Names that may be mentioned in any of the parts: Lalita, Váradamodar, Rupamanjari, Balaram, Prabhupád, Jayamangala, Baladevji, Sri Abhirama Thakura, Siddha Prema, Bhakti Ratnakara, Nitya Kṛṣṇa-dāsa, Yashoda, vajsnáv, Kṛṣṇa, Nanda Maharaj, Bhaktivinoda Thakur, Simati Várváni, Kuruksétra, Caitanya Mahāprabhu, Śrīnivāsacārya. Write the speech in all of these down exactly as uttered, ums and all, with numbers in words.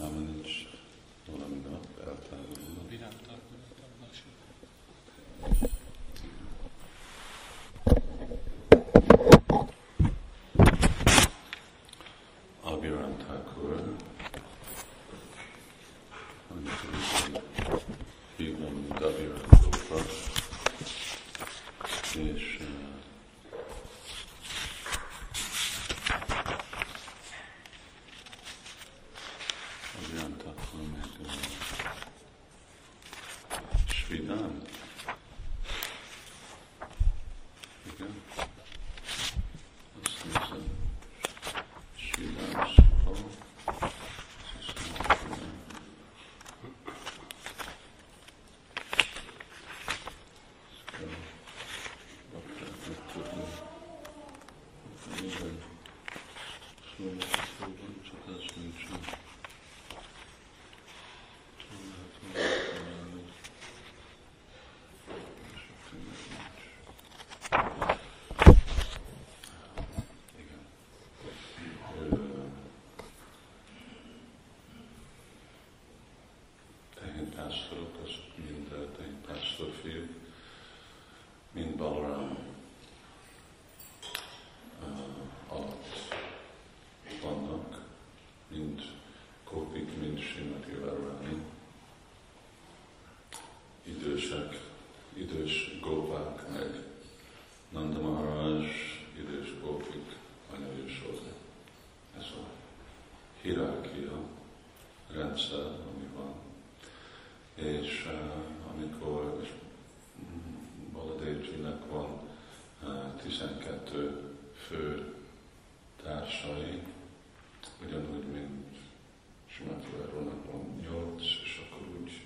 Nem nincs valami nap eltávolulva. Abhirama Thakura, hívnak, mint Abhirama Thakura, és Vidám. Igen. Azt hiszem, Vidám szó. Mind Balaram uh, alatt vannak, mind Kopik, mind Simati Várváni, idősek, idős gópák, meg Nanda Maharaj, idős Kopik, Anya Yashoda. Ez a hierarchia rendszer, ami van. És uh, amikor és Baladevjinek van tizenkettő fő társai, ugyanúgy, mint Simati Várváninak van nyolc, és akkor úgy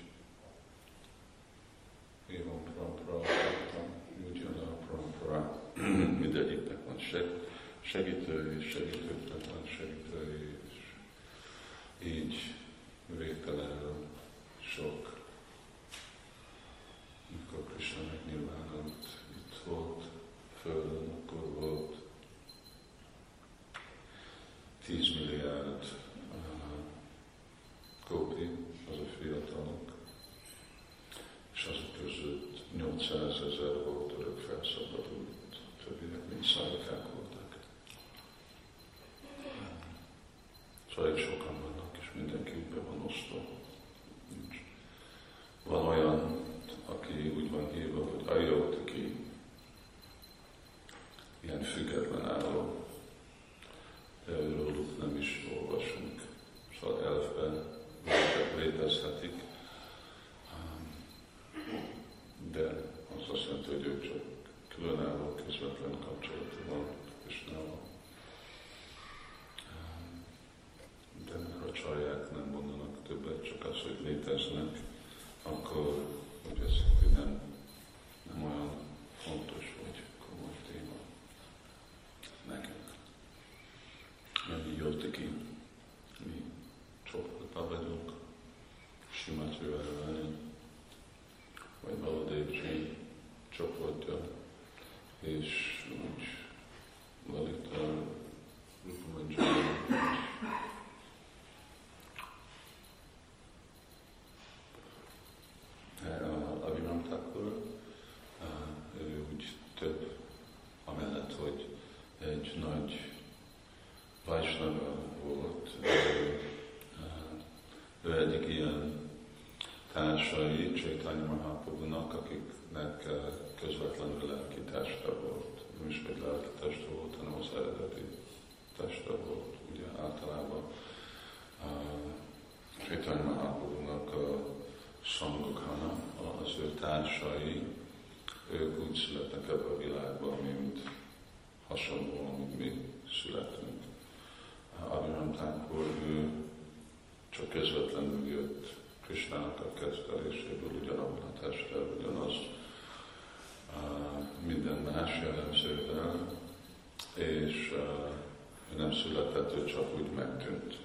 Évam Parampara, Júdjana Parampara, mindegyiknek van segítői, segítőknek van segítői, és így végtelenül sok. Mikor Kṛṣṇa megnyilvánult, itt volt, földön, akkor volt tíz milliárd uh, kopi, az a fiatalok, és azok között nyolcszázezer volt örök felszabadult, többiek mint szállakák voltak. Szóval sokan vannak, és mindenki be van osztva. Van olyan, aki úgy van hívva, hogy ajjótaki, ilyen független álló, de róluk nem is olvasunk. Szóval elfben létezhetik, de azt azt jelenti, hogy ők csak különálló, közvetlen kapcsolatban van Kṛṣṇával. De mert a csalják nem mondanak többet, csak az, hogy léteznek, akkor úgy veszik, hogy nem, nem olyan fontos vagy komoly téma nekünk. Mi jótaki, mi csoportban vagyunk, Simati Várváni, vagy Baladevji csoportja, és úgy Lalita, Rupamanjari, nagy Vaisnava volt, ő, ő egyik ilyen társai Caitanya Mahāprabhunak, akiknek közvetlenül lelki teste volt. Nem is egy lelki teste volt, hanem az eredeti teste volt. Ugye általában Caitanya Mahāprabhunak a Sangokhana, az ő társai, ők úgy születnek ebbe a világba, mint hasonlóan, mint mi születünk. Abhirama Thakura, ő csak közvetlenül jött Kṛṣṇának a kezdeléséből, ugyanabban a testtel, ugyanaz minden más jellemzővel, és ő nem született, ő csak úgy megtűnt,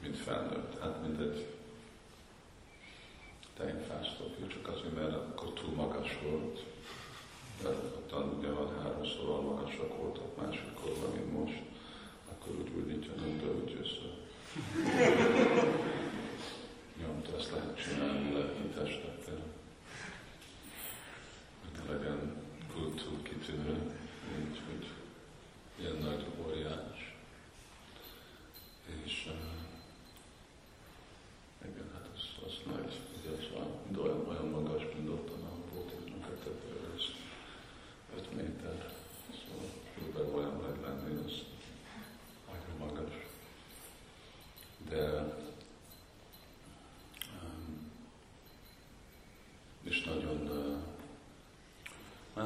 mint felnőtt. Hát mindegy, tejfáztok, ő csak azért, mert akkor túl magas volt. Ottan ugye van háromszor magasak voltak másik korban, mint most, akkor úgy úgy nincs, hogy nem több össze.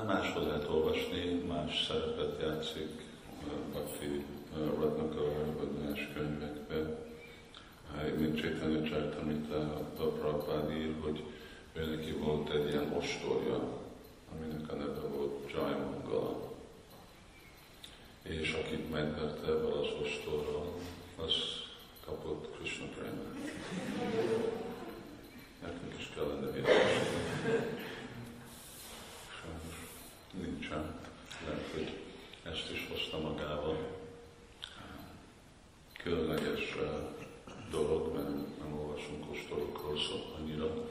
máshoz lehet olvasni, más szerepet játszik Bhakti Ratnakara vagy más könyvekben. Én Caitanya Mahāprabhu, amit a Prabhupád ír, hogy ő neki volt egy ilyen ostorja, aminek a neve volt Jayamangala. És akit megverte ebből az ostorral, az kapott Siddha Prema. Nekünk is kellene érteni. Sajnos nincsen. Lehet, hogy ezt is hozta magával. Különleges dolog, mert nem olvasunk ostorokról annyira.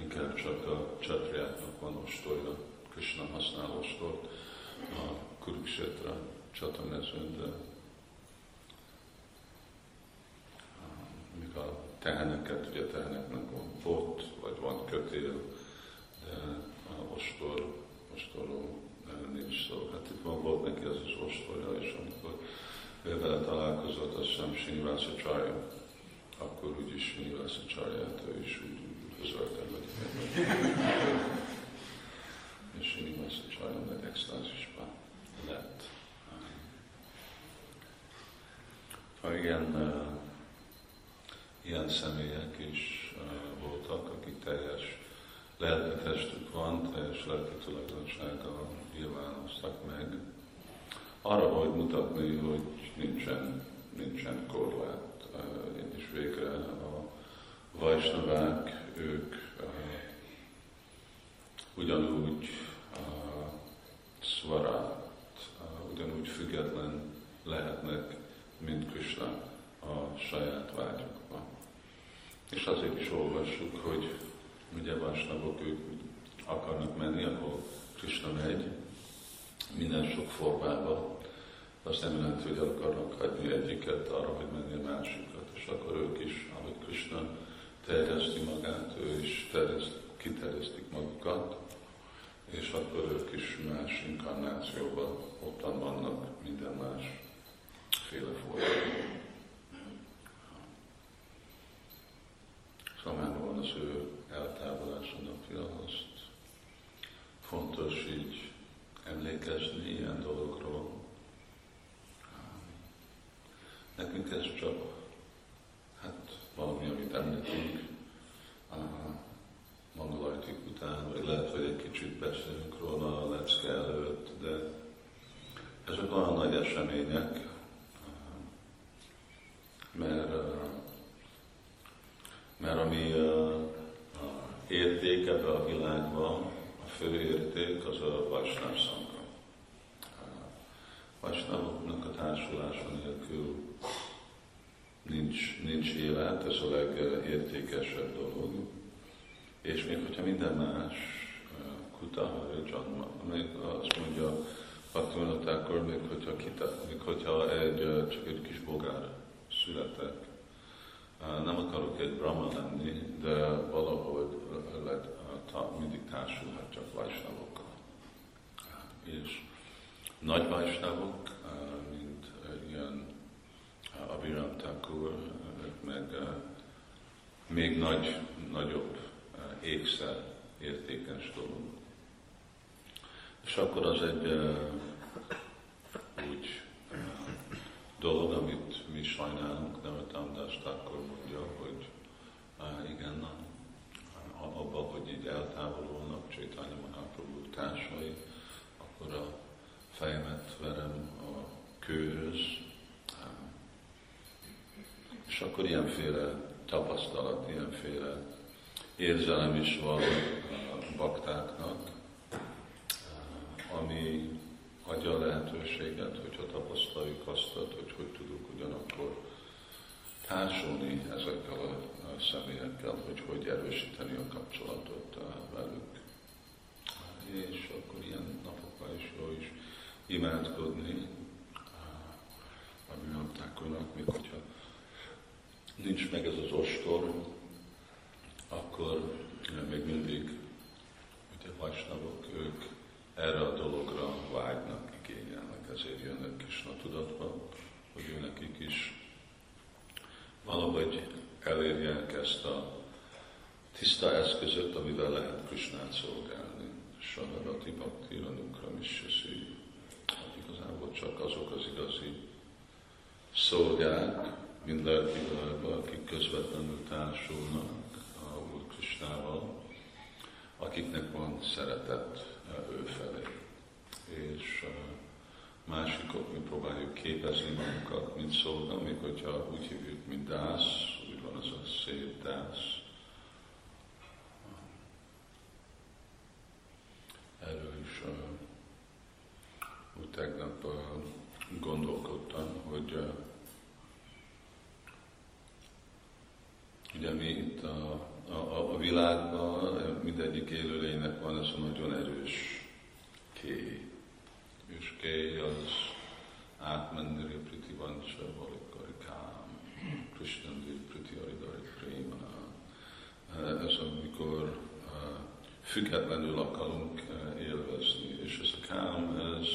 Inkább csak a csatriáknak van ostorja, Kṛṣṇa használ ostort, a Kuruksétra csatamezőn, de mikor a teheneket, ugye teheneknek van bot, vagy van kötél, de a ostor, ostorról nincs szó. Hát itt van, volt neki ez az ostorja, és amikor ő vele találkozott, azt hiszem Śrīnivāsacārya, akkor úgyis Śrīnivāsacaryát ő is úgy közöltem, hogy és Śrīnivāsacarya egy extázisban lett. Ha igen, uh, ilyen személyek is uh, voltak, akik teljes lelki testük van, teljes lelki tulajdonsággal nyilvánoztak meg. Arra volt mutatni, hogy nincsen, nincsen korlát, uh, én is végre a vajsnavák, ők uh, ugyanúgy uh, szvarát, uh, ugyanúgy független lehetnek, mint Kṛṣṇa a saját vágyukban. És azért is olvassuk, hogy ugye vajsnavok, ők akarnak menni, ahol Kṛṣṇa megy, minden sok formába, azt nem jelenti, hogy akarnak hagyni egyiket arra, hogy menni a másikat, és akkor ők is, ahogy Kṛṣṇa terjeszti magát, ő is terjeszt, kiterjesztik magukat, és akkor ők is más inkarnációban ottan vannak, minden más féle formában. Szóval van az ő eltávolása napja, azt fontos így emlékezni ilyen dologról. Nekünk ez csak hát valami, amit említünk a mangalajtik után, vagy lehet, hogy egy kicsit beszélünk róla a lecke előtt, de ezek olyan nagy események, mert, mert ami érték ebben a világban, a fő érték az a vajsnáv szanga. A vajsnávoknak a társulása nélkül nincs, nincs élet, ez a legértékesebb dolog. És még hogyha minden más, kutahari dzsanma, még azt mondja Bhaktivinoda Thakur, még hogyha, kita, még hogyha egy, csak egy kis bogár születek. Nem akarok egy brahma lenni, de valahogy mindig társulhat csak vajsnávokkal. És nagy vajsnávok, mint ilyen Abhirama Thakura, meg még nagy, nagyobb ékszer értékes dolog. És akkor az egy úgy dolog, amit mi sajnálunk, de a támadást akkor mondja, hogy á, igen, abban, hogy így eltávolulnak Caitanya Mahāprabhu társai, akkor a fejemet verem a kőhöz, és akkor ilyenféle tapasztalat, ilyenféle érzelem is van a baktáknak, ami adja a lehetőséget, hogyha tapasztaljuk azt, hogy hogy tudunk ugyanakkor társulni ezekkel a személyekkel, hogy hogy erősíteni a kapcsolatot velük. És akkor ilyen napokban is jó is imádkodni a műhaptákonak, még hogyha nincs meg ez az ostor, akkor még mindig ugye vajsnavok, ők erre a dologra vágynak, igényelnek, ezért jönnek Kṛṣṇa tudatba, hogy ő nekik is valahogy elérjenek ezt a tiszta eszközöt, amivel lehet Kṛṣṇát szolgálni. Sadarati Bhaktira Nukramishyasi. Hát igazából csak azok az igazi szolgák minden pillanatban, akik közvetlenül társulnak a Úr Kṛṣṇával, akiknek van szeretet ő felé. És másikok, mi próbáljuk képezni magunkat, mint szolga, még hogyha úgy hívjuk, mint dász, úgy van az a szép dász. Erről is úgy tegnap gondolkodtam, hogy ugye mi itt a, a, a világban mindegyik élőlénynek van ez a nagyon erős kéj. És kéj az átmendri priti vancsa varikarikám, krishnandri priti aridari préma. Ez amikor függetlenül akarunk élvezni, és ez a kám, ez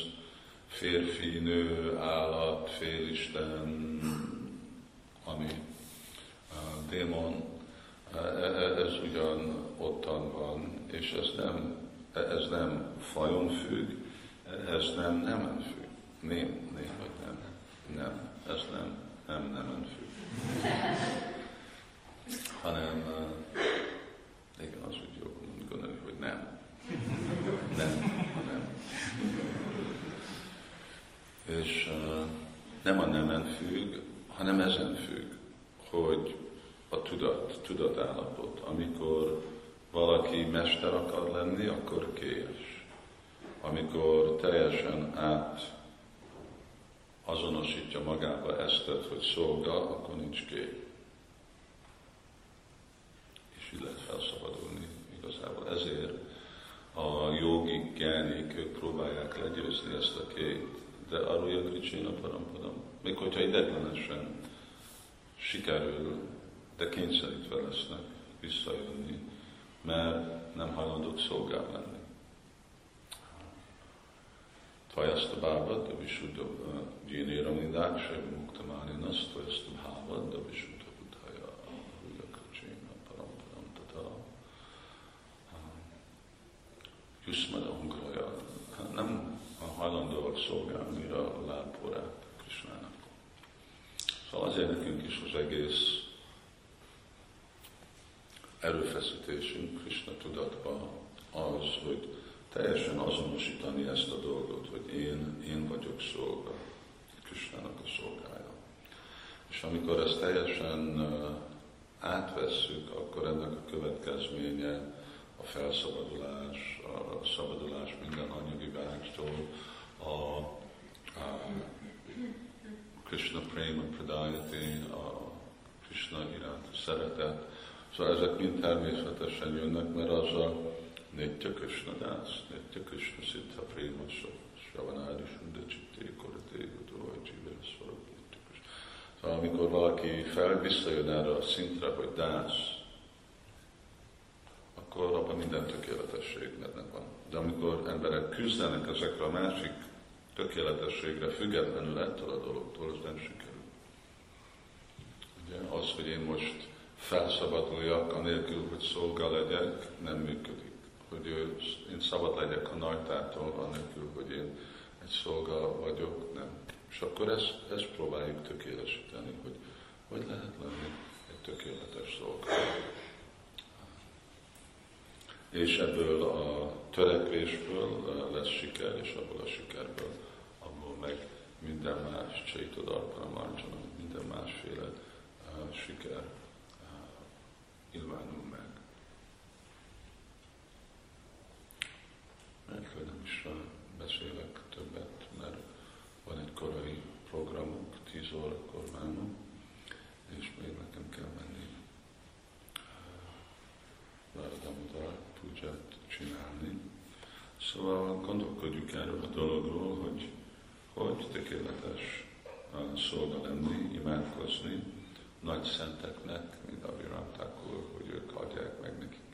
férfi, nő, állat, félisten, ami démon, ez ugyan ottan van, és ez nem, ez nem fajon függ, ez nem nemen függ. Nem, nem, vagy nem. Nem, ez nem, nem nemen függ. Hanem, igen, az úgy jó gondolni, hogy nem. Nem, hanem. És nem a nemen függ, hanem ezen függ, hogy a tudat, tudatállapot, amikor valaki mester akar lenni, akkor kélyes. Amikor teljesen át azonosítja magába eztet, hogy szolga, akkor nincs kély. És így lehet felszabadulni igazából. Ezért a jogi génik, ők próbálják legyőzni ezt a kélyt, de arulja kricsina parampadam. Még hogyha ideglenesen sikerül, de kényszerítve lesznek visszajönni, mert nem hajlandók szolgálni lenni. Tvajaszta bhavad, davishuddha jnera nidakṣaya muktamani nas, tvajaszta bhavad, davishuddha buddhaya, arulya kricsina parampadam tata. Juszmada hungraya, nem hajlandóak szolgálni a lábporát Kṛṣṇának. Szóval azért nekünk is az egész erőfeszítésünk Kṛṣṇa tudatban az, hogy teljesen azonosítani ezt a dolgot, hogy én, én vagyok szolga, Kṛṣṇának a szolgája. És amikor ezt teljesen átvesszük, akkor ennek a következménye a felszabadulás, a szabadulás minden anyagi vágytól, a, a Kṛṣṇa Prema Pradayate, a Kṛṣṇa iránti szeretet. Szóval ezek mind természetesen jönnek, mert az a Nitya Kṛṣṇa-dāsa, Nitya Kṛṣṇa Siddha Prema Śravanādi Śuddha Citte Korate Gudó Ajjivera Svarak Nitya Kṛṣṇa. Szóval amikor valaki fel visszajön erre a szintre, hogy dász, akkor abban minden tökéletességnek van. De amikor emberek küzdenek ezekre a másik tökéletességre, függetlenül ettől a dologtól, az nem sikerül. Ugye az, hogy én most felszabaduljak, anélkül, hogy szolga legyek, nem működik. Hogy én szabad legyek a nagytától, anélkül, hogy én egy szolga vagyok, nem. És akkor ezt, ezt próbáljuk tökéletesíteni, hogy hogy lehet lenni egy tökéletes szolga. És ebből a törekvésből lesz siker, és abból a sikerből, abból meg minden más, csaitod arpana marcsanak, minden másféle siker nyilvánul meg. Mert nem is beszélek többet, mert van egy korai programunk, tíz órakor málom, és még nekem kell menni Váradamodar púját csinálni. Szóval gondolkodjuk erről a dologról, hogy hogy tökéletes szolga lenni, imádkozni nagy szenteknek, mint Abhirama Thakura, hogy ők adják meg nekik